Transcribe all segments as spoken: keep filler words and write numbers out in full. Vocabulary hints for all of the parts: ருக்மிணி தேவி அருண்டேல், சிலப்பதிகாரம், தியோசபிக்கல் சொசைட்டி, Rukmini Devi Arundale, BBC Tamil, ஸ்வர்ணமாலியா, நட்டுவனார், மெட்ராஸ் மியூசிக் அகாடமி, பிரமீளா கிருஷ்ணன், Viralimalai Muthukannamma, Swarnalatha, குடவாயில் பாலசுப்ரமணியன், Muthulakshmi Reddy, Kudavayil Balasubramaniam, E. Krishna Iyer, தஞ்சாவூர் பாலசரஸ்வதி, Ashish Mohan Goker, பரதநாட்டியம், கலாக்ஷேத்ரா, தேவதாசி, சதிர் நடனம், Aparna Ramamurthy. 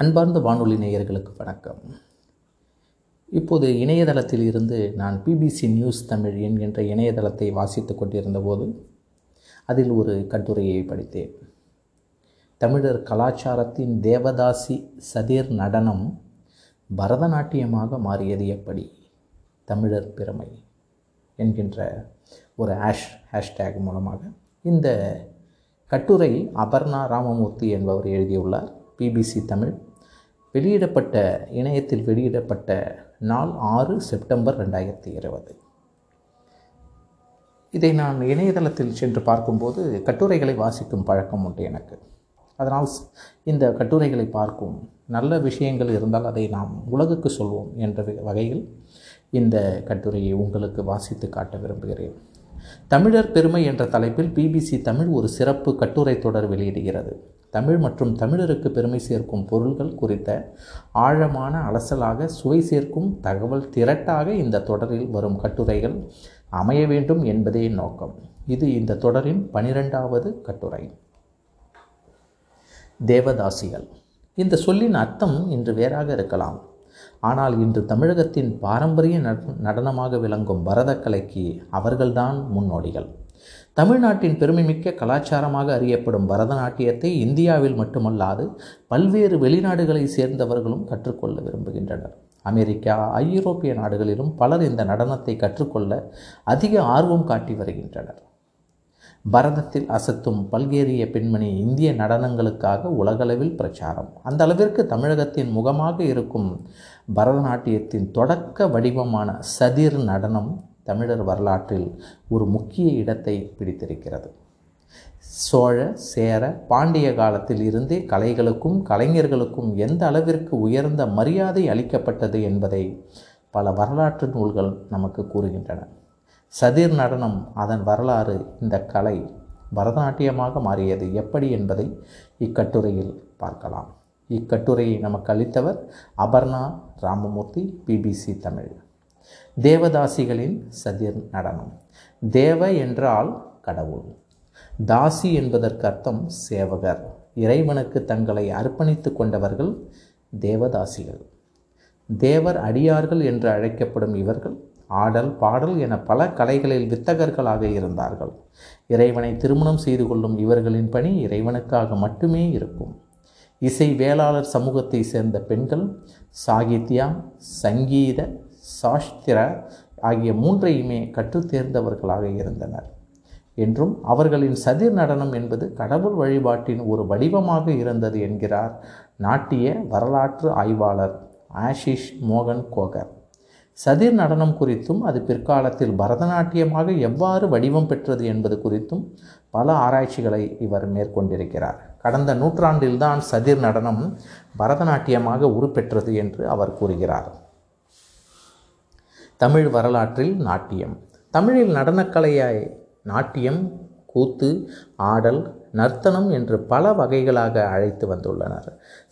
அன்பார்ந்த வானொலி நேயர்களுக்கு வணக்கம். இப்போது இணையதளத்தில் இருந்து நான் பிபிசி நியூஸ் தமிழ் என்கின்ற இணையதளத்தை வாசித்து கொண்டிருந்த போது அதில் ஒரு கட்டுரையை படித்தேன். தமிழர் கலாச்சாரத்தின் தேவதாசி சதிர் நடனம் பரதநாட்டியமாக மாறியது எப்படி, தமிழர் பெருமை என்கின்ற ஒரு ஹேஷ் ஹேஷ்டேக் மூலமாக இந்த கட்டுரை அபர்ணா ராமமூர்த்தி என்பவர் எழுதியுள்ளார். பிபிசி தமிழ் வெளியிடப்பட்ட இணையத்தில் வெளியிடப்பட்ட நாள் ஆறு செப்டம்பர் ரெண்டாயிரத்தி இருபது. இதை நான் இணையதளத்தில் சென்று பார்க்கும்போது கட்டுரைகளை வாசிக்கும் பழக்கம் உண்டு எனக்கு. அதனால் இந்த கட்டுரைகளை பார்க்கும் நல்ல விஷயங்கள் இருந்தால் அதை நாம் உலகுக்கு சொல்வோம் என்ற வகையில் இந்த கட்டுரையை உங்களுக்கு வாசித்து காட்ட விரும்புகிறேன். தமிழர் பெருமை என்ற தலைப்பில் பிபிசி தமிழ் ஒரு சிறப்பு கட்டுரை தொடர் வெளியிடுகிறது. தமிழ் மற்றும் தமிழருக்கு பெருமை சேர்க்கும் பொருள்கள் குறித்த ஆழமான அலசலாக சுவை சேர்க்கும் தகவல் திரட்டாக இந்த தொடரில் வரும் கட்டுரைகள் அமைய வேண்டும் என்பதே நோக்கம். இது இந்த தொடரின் பனிரெண்டாவது கட்டுரை. தேவதாசிகள் இந்த சொல்லின் அர்த்தம் இன்று வேறாக இருக்கலாம். ஆனால் இன்று தமிழகத்தின் பாரம்பரிய நடனமாக விளங்கும் பரதக்கலைக்கு அவர்கள்தான் முன்னோடிகள். தமிழ்நாட்டின் பெருமைமிக்க கலாச்சாரமாக அறியப்படும் பரதநாட்டியத்தை இந்தியாவில் மட்டுமல்லாது பல்வேறு வெளிநாடுகளை சேர்ந்தவர்களும் கற்றுக்கொள்ள விரும்புகின்றனர். அமெரிக்கா, ஐரோப்பிய நாடுகளிலும் பலர் இந்த நடனத்தை கற்றுக்கொள்ள அதிக ஆர்வம் காட்டி வருகின்றனர். பரதத்தில் அசத்தும் பல்கேரிய பெண்மணி இந்திய நடனங்களுக்காக உலகளவில் பிரச்சாரம். அந்த அளவிற்கு தமிழகத்தின் முகமாக இருக்கும் பரதநாட்டியத்தின் தொடக்க வடிவமான சதிர் நடனம் தமிழர் வரலாற்றில் ஒரு முக்கிய இடத்தை பிடித்திருக்கிறது. சோழ, சேர, பாண்டிய காலத்தில் இருந்தே கலைகளுக்கும் கலைஞர்களுக்கும் எந்த அளவிற்கு உயர்ந்த மரியாதை அளிக்கப்பட்டது என்பதை பல வரலாற்று நூல்கள் நமக்கு கூறுகின்றன. சதிர் நடனம், அதன் வரலாறு, இந்த கலை பரதநாட்டியமாக மாறியது எப்படி என்பதை இக்கட்டுரையில் பார்க்கலாம். இக்கட்டுரையை நமக்கு அளித்தவர் அபர்ணா ராமமூர்த்தி, பிபிசி தமிழ். தேவதாசிகளின் சதிர் நடனம். தேவ என்றால் கடவுள், தாசி என்பதற்கு அர்த்தம் சேவகர். இறைவனுக்கு தங்களை அர்ப்பணித்து கொண்டவர்கள் தேவதாசிகள். தேவர் அடியார்கள் என்று அழைக்கப்படும் இவர்கள் ஆடல், பாடல் என பல கலைகளில் வித்தகர்களாக இருந்தார்கள். இறைவனை திருமணம் செய்து கொள்ளும் இவர்களின் பணி இறைவனுக்காக மட்டுமே இருக்கும். இசை வேளாளர் சமூகத்தை சேர்ந்த பெண்கள் சாகித்யா, சங்கீத, சாஸ்திர ஆகிய மூன்றையுமே கற்றுத் தேர்ந்தவர்களாக இருந்தனர். என்றும் அவர்களின் சதிர் நடனம் என்பது கடவுள் வழிபாட்டின் ஒரு வடிவமாக இருந்தது என்கிறார் நாட்டிய வரலாற்று ஆய்வாளர் ஆஷிஷ் மோகன் கோகர். சதிர் நடனம் குறித்தும் அது பிற்காலத்தில் பரதநாட்டியமாக எவ்வாறு வடிவம் பெற்றது என்பது குறித்தும் பல ஆராய்ச்சிகளை இவர் மேற்கொண்டிருக்கிறார். கடந்த நூற்றாண்டில்தான் சதிர் நடனம் பரதநாட்டியமாக உருப்பெற்றது என்று அவர் கூறுகிறார். தமிழ் வரலாற்றில் நாட்டியம். தமிழில் நடனக்கலையாய் நாட்டியம், கூத்து, ஆடல், நர்த்தனம் என்று பல வகைகளாக அழைத்து வந்துள்ளனர்.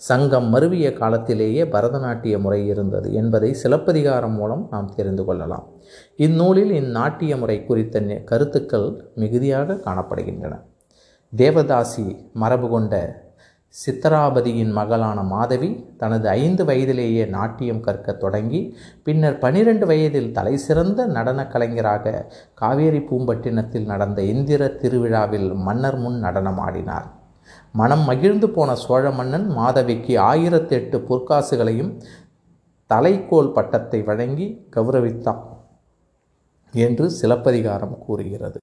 சங்கம் மருவிய காலத்திலேயே பரதநாட்டிய முறை இருந்தது என்பதை சிலப்பதிகாரம் மூலம் நாம் தெரிந்து கொள்ளலாம். இந்நூலில் இந்நாட்டிய முறை குறித்த கருத்துக்கள் மிகுதியாக காணப்படுகின்றன. தேவதாசி மரபு கொண்ட சித்தராபதியின் மகளான மாதவி தனது ஐந்து வயதிலேயே நாட்டியம் கற்க தொடங்கி பின்னர் பனிரெண்டு வயதில் தலை சிறந்த நடனக் கலைஞராக காவேரி பூம்பட்டினத்தில் நடந்த இந்திர திருவிழாவில் மன்னர் முன் நடனம் ஆடினார். மனம் மகிழ்ந்து போன சோழ மன்னன் மாதவிக்கு ஆயிரத்தி எட்டு பொற்காசுகளையும் தலைக்கோல் பட்டத்தை வழங்கி கௌரவித்தான் என்று சிலப்பதிகாரம் கூறுகிறது.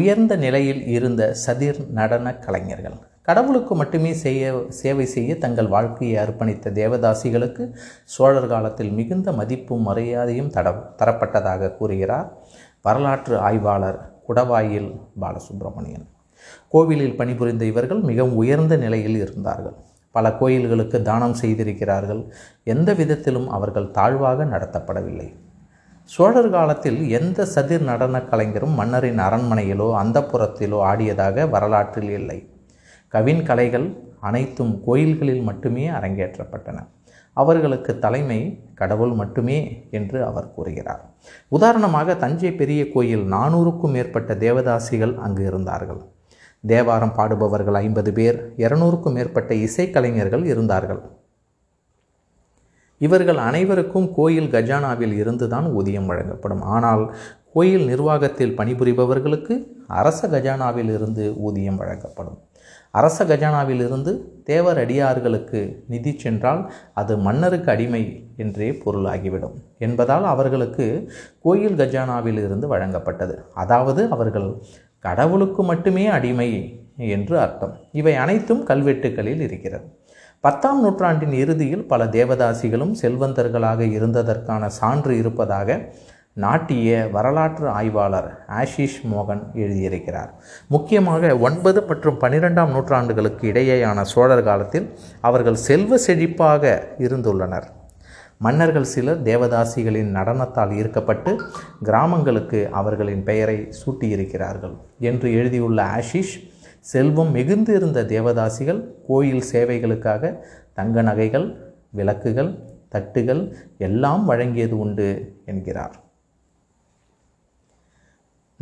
உயர்ந்த நிலையில் இருந்த சதிர் நடனக் கலைஞர்கள் கடவுளுக்கு மட்டுமே செய்ய சேவை செய்ய தங்கள் வாழ்க்கையை அர்ப்பணித்த தேவதாசிகளுக்கு சோழர் காலத்தில் மிகுந்த மதிப்பும் மரியாதையும் தட தரப்பட்டதாக கூறுகிறார் வரலாற்று ஆய்வாளர் குடவாயில் பாலசுப்ரமணியன். கோவிலில் பணிபுரிந்த இவர்கள் மிகவும் உயர்ந்த நிலையில் இருந்தார்கள். பல கோயில்களுக்கு தானம் செய்திருக்கிறார்கள். எந்த விதத்திலும் அவர்கள் தாழ்வாக நடத்தப்படவில்லை. சோழர் காலத்தில் எந்த சதிர் நடனக் கலைஞரும் மன்னரின் அரண்மனையிலோ அந்தப்புறத்திலோ ஆடியதாக வரலாற்றில் இல்லை. கவின் கலைகள் அனைத்தும் கோயில்களில் மட்டுமே அரங்கேற்றப்பட்டன. அவர்களுக்கு தலைமை கடவுள் மட்டுமே என்று அவர் கூறுகிறார். உதாரணமாக தஞ்சை பெரிய கோயில் நானூறுக்கும் மேற்பட்ட தேவதாசிகள் அங்கு இருந்தார்கள். தேவாரம் பாடுபவர்கள் ஐம்பது பேர், இருநூறுக்கும் மேற்பட்ட இசைக்கலைஞர்கள் இருந்தார்கள். இவர்கள் அனைவருக்கும் கோயில் கஜானாவில் இருந்துதான் ஊதியம் வழங்கப்படும். ஆனால் கோயில் நிர்வாகத்தில் பணிபுரிபவர்களுக்கு அரச கஜானாவில் இருந்து ஊதியம் வழங்கப்படும். அரச கஜானாவிலிருந்து தேவர் அடியார்களுக்கு நிதி சென்றால் அது மன்னருக்கு அடிமை என்றே பொருளாகிவிடும் என்பதால் அவர்களுக்கு கோயில் கஜானாவில் இருந்து வழங்கப்பட்டது. அதாவது அவர்கள் கடவுளுக்கு மட்டுமே அடிமை என்று அர்த்தம். இவை அனைத்தும் கல்வெட்டுகளில் இருக்கிறது. பத்தாம் நூற்றாண்டின் இறுதியில் பல தேவதாசிகளும் செல்வந்தர்களாக இருந்ததற்கான சான்று இருப்பதாக நாட்டிய வரலாற்று ஆய்வாளர் ஆஷிஷ் மோகன் எழுதியிருக்கிறார். முக்கியமாக ஒன்பது மற்றும் பன்னிரெண்டாம் நூற்றாண்டுகளுக்கு இடையேயான சோழர் காலத்தில் அவர்கள் செல்வ செழிப்பாக இருந்துள்ளனர். மன்னர்கள் சிலர் தேவதாசிகளின் நடனத்தால் ஈர்க்கப்பட்டு கிராமங்களுக்கு அவர்களின் பெயரை சூட்டியிருக்கிறார்கள் என்று எழுதியுள்ள ஆஷிஷ், செல்வம் மிகுந்து இருந்த தேவதாசிகள் கோயில் சேவைகளுக்காக தங்க நகைகள், விளக்குகள், தட்டுகள் எல்லாம் வழங்கியது உண்டு என்கிறார்.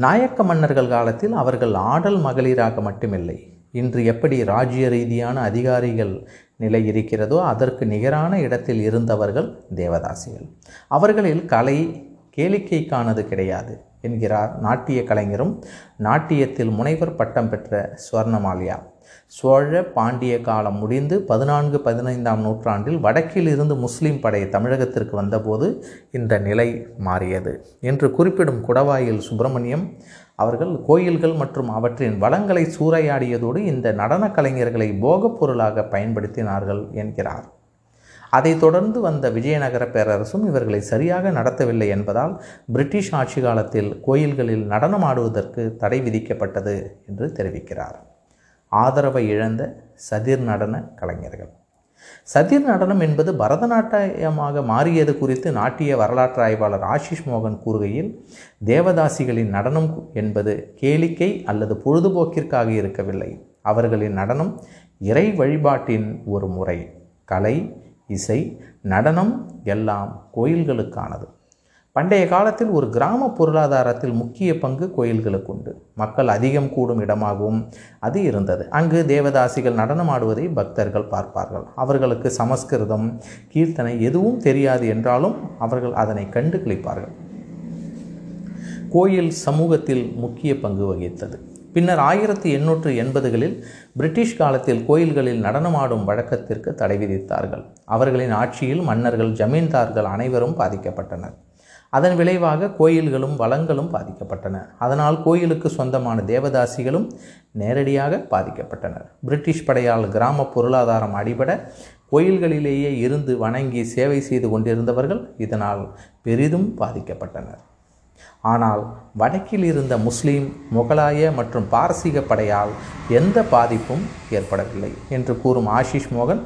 நாயக்க மன்னர்கள் காலத்தில் அவர்கள் ஆடல் மகளிராக மட்டுமில்லை, இன்று எப்படி ராஜ்ய ரீதியான அதிகாரிகள் நிலை இருக்கிறதோ அதற்கு நிகரான இடத்தில் இருந்தவர்கள் தேவதாசிகள். அவர்களில் கலை கேளிக்கைக்கானது கிடையாது என்கிறார் நாட்டிய கலைஞரும் நாட்டியத்தில் முனைவர் பட்டம் பெற்ற ஸ்வர்ணமாலியா. சோழ பாண்டிய காலம் முடிந்து பதினான்கு பதினைந்தாம் நூற்றாண்டில் வடக்கில் இருந்து முஸ்லீம் படை தமிழகத்திற்கு வந்தபோது இந்த நிலை மாறியது என்று குறிப்பிடும் குடவாயில் சுப்பிரமணியம் அவர்கள் கோயில்கள் மற்றும் அவற்றின் வளங்களை சூறையாடியதோடு இந்த நடன கலைஞர்களை போகப் பொருளாக பயன்படுத்தினார்கள் என்கிறார். அதை தொடர்ந்து வந்த விஜயநகர பேரரசும் இவர்களை சரியாக நடத்தவில்லை என்பதால் பிரிட்டிஷ் ஆட்சி காலத்தில் கோயில்களில் நடனமாடுவதற்கு தடை விதிக்கப்பட்டது என்று தெரிவிக்கிறார். ஆதரவை இழந்த சதிர் நடன கலைஞர்கள். சதிர் நடனம் என்பது பரதநாட்டியமாக மாறியது குறித்து நாட்டிய வரலாற்று ஆய்வாளர் ஆஷிஷ் மோகன் கூறுகையில், தேவதாசிகளின் நடனம் என்பது கேளிக்கை அல்லது பொழுதுபோக்கிற்காக இருக்கவில்லை. அவர்களின் நடனம் இறை வழிபாட்டின் ஒரு முறை. கலை, இசை, நடனம் எல்லாம் கோயில்களுக்கானது. பண்டைய காலத்தில் ஒரு கிராம பொருளாதாரத்தில் முக்கிய பங்கு கோயில்களுக்கு உண்டு. மக்கள் அதிகம் கூடும் இடமாகவும் அது இருந்தது. அங்கு தேவதாசிகள் நடனமாடுவதை பக்தர்கள் பார்ப்பார்கள். அவர்களுக்கு சமஸ்கிருதம், கீர்த்தனை எதுவும் தெரியாது என்றாலும் அவர்கள் அதனை கண்டு களிப்பார்கள். கோயில் சமூகத்தில் முக்கிய பங்கு வகித்தது. பின்னர் ஆயிரத்தி எண்ணூற்று எண்பதுகளில் பிரிட்டிஷ் காலத்தில் கோயில்களில் நடனமாடும் வழக்கத்திற்கு தடை விதித்தார்கள். அவர்களின் ஆட்சியில் மன்னர்கள், ஜமீன்தார்கள் அனைவரும் பாதிக்கப்பட்டனர். அதன் விளைவாக கோயில்களும் வளங்களும் பாதிக்கப்பட்டன. அதனால் கோயிலுக்கு சொந்தமான தேவதாசிகளும் நேரடியாக பாதிக்கப்பட்டனர். பிரிட்டிஷ் படையால் கிராம பொருளாதாரம் அடிபட கோயில்களிலேயே இருந்து வணங்கி சேவை செய்து கொண்டிருந்தவர்கள் இதனால் பெரிதும் பாதிக்கப்பட்டனர். ஆனால் வடக்கில் இருந்த முஸ்லீம், முகலாய மற்றும் பாரசீக படையால் எந்த பாதிப்பும் ஏற்படவில்லை என்று கூறும் ஆஷிஷ் மோகன்,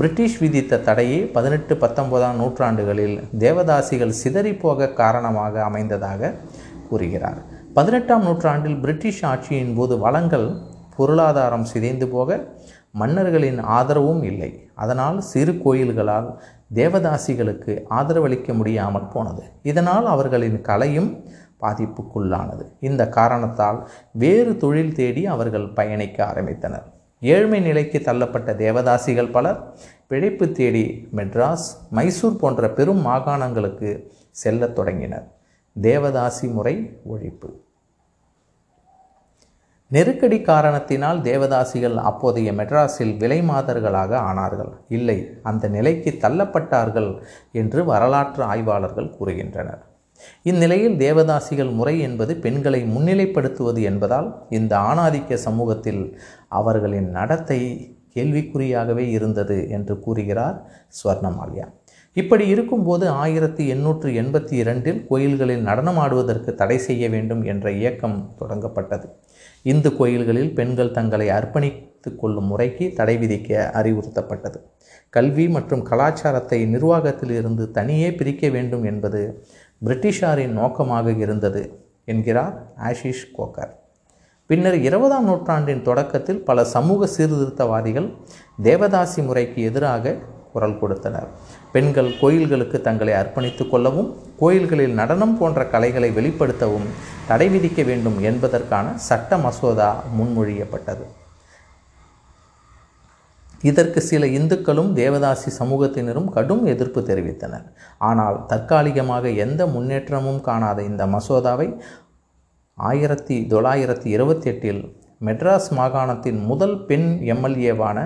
பிரிட்டிஷ் விதித்த தடையே பதினெட்டு பத்தொன்பதாம் நூற்றாண்டுகளில் தேவதாசிகள் சிதறிப்போக காரணமாக அமைந்ததாக கூறுகிறார். பதினெட்டாம் நூற்றாண்டில் பிரிட்டிஷ் ஆட்சியின் போது வளங்கள், பொருளாதாரம் சிதைந்து போக மன்னர்களின் ஆதரவும் இல்லை. அதனால் சிறு கோயில்களால் தேவதாசிகளுக்கு ஆதரவளிக்க முடியாமல் போனது. இதனால் அவர்களின் கலையும் பாதிப்புக்குள்ளானது. இந்த காரணத்தால் வேறு தொழில் தேடி அவர்கள் பயணிக்க ஆரம்பித்தனர். ஏழ்மை நிலைக்கு தள்ளப்பட்ட தேவதாசிகள் பலர் பிழைப்பு தேடி மெட்ராஸ், மைசூர் போன்ற பெரும் மாகாணங்களுக்கு செல்லத் தொடங்கினர். தேவதாசி முறை ஒழிப்பு. நெருக்கடி காரணத்தினால் தேவதாசிகள் அப்போதைய மெட்ராஸில் விலை மாதர்களாக ஆனார்கள், இல்லை அந்த நிலைக்கு தள்ளப்பட்டார்கள் என்று வரலாற்று ஆய்வாளர்கள் கூறுகின்றனர். இந்நிலையில் தேவதாசிகள் முறை என்பது பெண்களை முன்னிலைப்படுத்துவது என்பதால் இந்த ஆணாதிக்க சமூகத்தில் அவர்களின் நடத்தை கேள்விக்குறியாகவே இருந்தது என்று கூறுகிறார் ஸ்வர்ணமாலியா. இப்படி இருக்கும்போது ஆயிரத்தி எண்ணூற்று எண்பத்தி இரண்டில் கோயில்களில் நடனமாடுவதற்கு தடை செய்ய வேண்டும் என்ற இயக்கம் தொடங்கப்பட்டது. இந்து கோயில்களில் பெண்கள் தங்களை அர்ப்பணித்து கொள்ளும் முறைக்கு தடை விதிக்க அறிவுறுத்தப்பட்டது. கல்வி மற்றும் கலாச்சாரத்தை நிர்வாகத்தில் இருந்து தனியே பிரிக்க வேண்டும் என்பது பிரிட்டிஷாரின் நோக்கமாக இருந்தது என்கிறார் ஆஷிஷ் கோகர். பின்னர் இருபதாம் நூற்றாண்டின் தொடக்கத்தில் பல சமூக சீர்திருத்தவாதிகள் தேவதாசி முறைக்கு எதிராக குரல் கொடுத்தனர். பெண்கள் கோயில்களுக்கு தங்களை அர்ப்பணித்து கொள்ளவும் கோயில்களில் நடனம் போன்ற கலைகளை வெளிப்படுத்தவும் தடை விதிக்க வேண்டும் என்பதற்கான சட்ட மசோதா முன்மொழியப்பட்டது. இதற்கு சில இந்துக்களும் தேவதாசி சமூகத்தினரும் கடும் எதிர்ப்பு தெரிவித்தனர். ஆனால் தற்காலிகமாக எந்த முன்னேற்றமும் காணாத இந்த மசோதாவை ஆயிரத்தி தொள்ளாயிரத்தி இருபத்தி எட்டில் மெட்ராஸ் மாகாணத்தின் முதல் பெண் எம்எல்ஏவான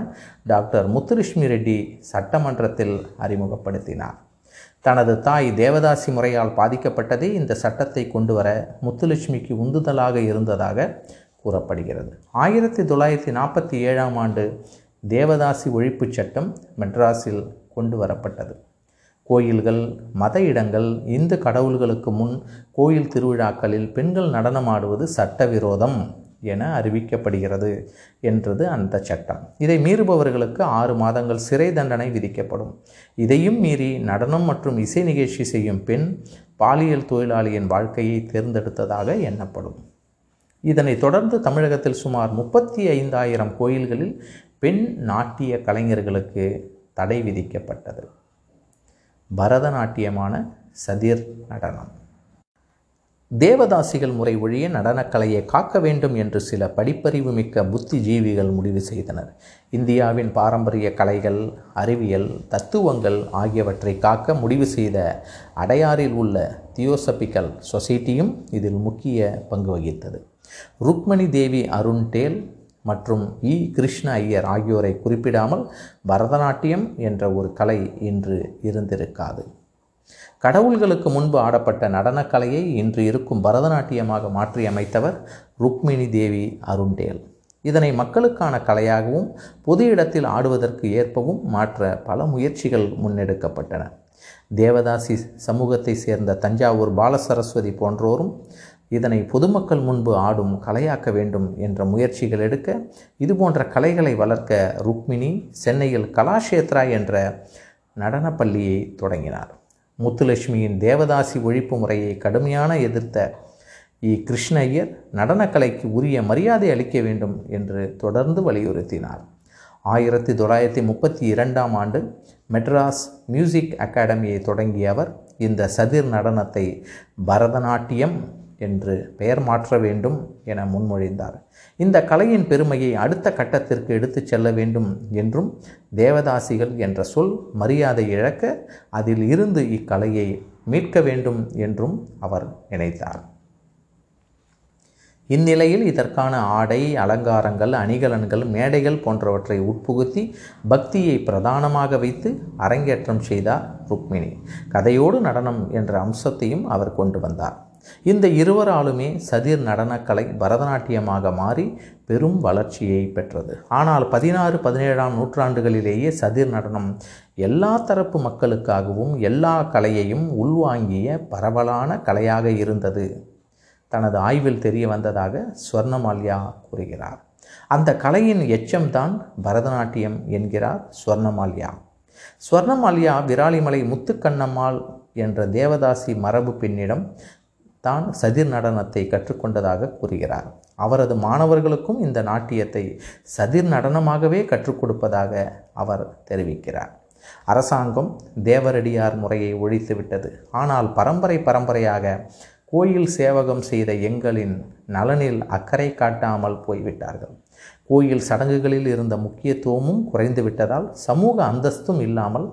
டாக்டர் முத்துலட்சுமி ரெட்டி சட்டமன்றத்தில் அறிமுகப்படுத்தினார். தனது தாய் தேவதாசி முறையால் பாதிக்கப்பட்டதே இந்த சட்டத்தை கொண்டுவர முத்துலட்சுமிக்கு உந்துதலாக இருந்ததாக கூறப்படுகிறது. ஆயிரத்தி தொள்ளாயிரத்தி நாற்பத்தி ஏழாம் ஆண்டு தேவதாசி ஒழிப்புச் சட்டம் மெட்ராஸில் கொண்டு வரப்பட்டது. கோயில்கள், மத இடங்கள், இந்து கடவுள்களுக்கு முன் கோயில் திருவிழாக்களில் பெண்கள் நடனமாடுவது சட்டவிரோதம் என அறிவிக்கப்படுகிறது என்றது அந்த சட்டம். இதை மீறுபவர்களுக்கு ஆறு மாதங்கள் சிறை தண்டனை விதிக்கப்படும். இதையும் மீறி நடனம் மற்றும் இசை நிகழ்ச்சி செய்யும் பெண் பாலியல் தொழிலாளியின் வாழ்க்கையை தேர்ந்தெடுத்ததாக எண்ணப்படும். இதனைத் தொடர்ந்து தமிழகத்தில் சுமார் முப்பத்தி ஐந்தாயிரம் கோயில்களில் பெண் நாட்டிய கலைஞர்களுக்கு தடை விதிக்கப்பட்டது. பரதநாட்டியமான சதிர் நடனம். தேவதாசிகள் முறை ஒழிய நடனக்கலையை காக்க வேண்டும் என்று சில படிப்பறிவு மிக்க புத்திஜீவிகள் முடிவு செய்தனர். இந்தியாவின் பாரம்பரிய கலைகள், அறிவியல், தத்துவங்கள் ஆகியவற்றை காக்க முடிவு செய்த அடையாறில் உள்ள தியோசபிக்கல் சொசைட்டியும் இதில் முக்கிய பங்கு வகித்தது. ருக்மணி தேவி அருண்டேல் மற்றும் இ. கிருஷ்ண ஐயர் ஆகியோரை குறிப்பிடாமல் பரதநாட்டியம் என்ற ஒரு கலை இன்று இருந்திருக்காது. கடவுள்களுக்கு முன்பு ஆடப்பட்ட நடனக்கலையை இன்று இருக்கும் பரதநாட்டியமாக மாற்றியமைத்தவர் ருக்மிணி தேவி அருண்டேல். இதனை மக்களுக்கான கலையாகவும் பொது இடத்தில் ஆடுவதற்கு ஏற்பவும் மாற்ற பல முயற்சிகள் முன்னெடுக்கப்பட்டன. தேவதாசி சமூகத்தை சேர்ந்த தஞ்சாவூர் பாலசரஸ்வதி போன்றோரும் இதனை பொதுமக்கள் முன்பு ஆடும் கலையாக்க வேண்டும் என்ற முயற்சிகள் எடுக்க, இதுபோன்ற கலைகளை வளர்க்க ருக்மிணி சென்னையில் கலாக்ஷேத்ரா என்ற நடனப்பள்ளியை தொடங்கினார். முத்துலட்சுமியின் தேவதாசி ஒழிப்பு முறையை கடுமையான எதிர்த்த இ. கிருஷ்ண ஐயர் நடனக்கலைக்கு உரிய மரியாதை அளிக்க வேண்டும் என்று தொடர்ந்து வலியுறுத்தினார். ஆயிரத்தி தொள்ளாயிரத்தி முப்பத்தி இரண்டாம் ஆண்டு மெட்ராஸ் மியூசிக் அகாடமியை தொடங்கிய அவர் இந்த சதிர் நடனத்தை பரதநாட்டியம் என்று பெயர் மாற்ற வேண்டும் என முன்மொழிந்தார். இந்த கலையின் பெருமையை அடுத்த கட்டத்திற்கு எடுத்துச் செல்ல வேண்டும் என்றும் தேவதாசிகள் என்ற சொல் மரியாதை இழக்க அதில் இருந்து இக்கலையை மீட்க வேண்டும் என்றும் அவர் நினைத்தார். இந்நிலையில் இதற்கான ஆடை, அலங்காரங்கள், அணிகலன்கள், மேடைகள் போன்றவற்றை உட்புகுத்தி பக்தியை பிரதானமாக வைத்து அரங்கேற்றம் செய்தார் ருக்மிணி. கதையோடு நடனம் என்ற அம்சத்தையும் அவர் கொண்டு வந்தார். இந்த இருவராலுமே சதிர் நடனக்கலை பரதநாட்டியமாக மாறி பெரும் வளர்ச்சியை பெற்றது. ஆனால் பதினாறு பதினேழாம் நூற்றாண்டுகளிலேயே சதிர் நடனம் எல்லா தரப்பு மக்களுக்காகவும் எல்லா கலையையும் உள்வாங்கிய பரவலான கலையாக இருந்தது தனது ஆய்வில் தெரிய வந்ததாக ஸ்வர்ணமால்யா கூறுகிறார். அந்த கலையின் எச்சம்தான் பரதநாட்டியம் என்கிறார் ஸ்வர்ணமால்யா. ஸ்வர்ணமால்யா விராலிமலை முத்துக்கண்ணம்மாள் என்ற தேவதாசி மரபு பெண்ணிடம் தான் சதிர் நடனத்தை கற்றுக்கொண்டதாக கூறுகிறார். அவரது மாணவர்களுக்கும் இந்த நாட்டியத்தை சதிர் நடனமாகவே கற்றுக் கொடுப்பதாக அவர் தெரிவிக்கிறார். அரசாங்கம் தேவரடியார் முறையை ஒழித்துவிட்டது. ஆனால் பரம்பரை பரம்பரையாக கோயில் சேவகம் செய்த எங்களின் நலனில் அக்கறை காட்டாமல் போய்விட்டார்கள். கோயில் சடங்குகளில் இருந்த முக்கியத்துவமும் குறைந்துவிட்டதால் சமூக அந்தஸ்தும் இல்லாமல்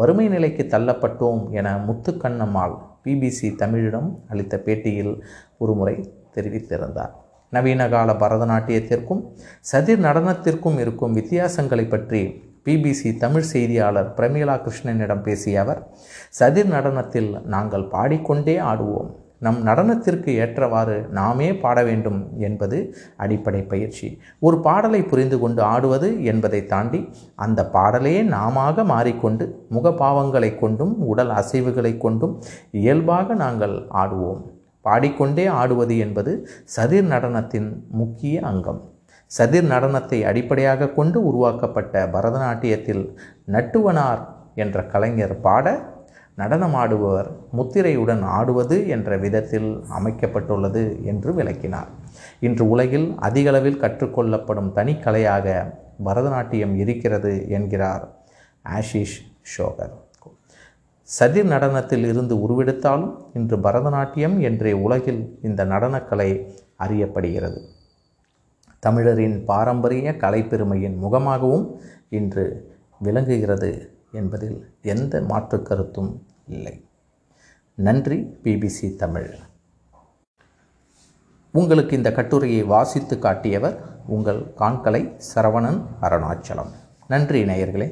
வறுமை நிலைக்கு தள்ளப்பட்டோம் என முத்துக்கண்ணம்மாள் பிபிசி தமிழிடம் அளித்த பேட்டியில் ஒருமுறை தெரிவித்திருந்தார். நவீன கால பரதநாட்டியத்திற்கும் சதிர் நடனத்திற்கும் இருக்கும் வித்தியாசங்களை பற்றி பிபிசி தமிழ் செய்தியாளர் பிரமீளா கிருஷ்ணனிடம் பேசிய அவர், சதிர் நடனத்தில் நாங்கள் பாடிக்கொண்டே ஆடுவோம், நம் நடனத்திற்கு ஏற்றவாறு நாமே பாட வேண்டும் என்பது அடிப்படை பயிற்சி. ஒரு பாடலை புரிந்து கொண்டு ஆடுவது என்பதை தாண்டி அந்த பாடலே நாமாக மாறிக்கொண்டு முகபாவங்களை கொண்டும் உடல் அசைவுகளை கொண்டும் இயல்பாக நாங்கள் ஆடுவோம். பாடிக்கொண்டே ஆடுவது என்பது சதிர் நடனத்தின் முக்கிய அங்கம். சதிர் நடனத்தை அடிப்படையாக கொண்டு உருவாக்கப்பட்ட பரதநாட்டியத்தில் நட்டுவனார் என்ற கலைஞர் பாட, நடனமாடுபவர் முத்திரையுடன் ஆடுவது என்ற விதத்தில் அமைக்கப்பட்டுள்ளது என்று விளக்கினார். இன்று உலகில் அதிகளவில் கற்றுக்கொள்ளப்படும் தனிக்கலையாக பரதநாட்டியம் இருக்கிறது என்கிறார் ஆஷிஷ் ஷோகன். சதி நடனத்தில் இருந்து உருவெடுத்தாலும் இன்று பரதநாட்டியம் என்றே உலகில் இந்த நடனக்கலை அறியப்படுகிறது. தமிழரின் பாரம்பரிய கலைப்பெருமையின் முகமாகவும் இன்று விளங்குகிறது என்பதில் எந்த மாற்று கருத்தும் இல்லை. நன்றி பிபிசி தமிழ். உங்களுக்கு இந்த கட்டுரையை வாசித்து காட்டியவர் உங்கள் கான்கலை சரவணன் அருணாச்சலம். நன்றி நேயர்களே.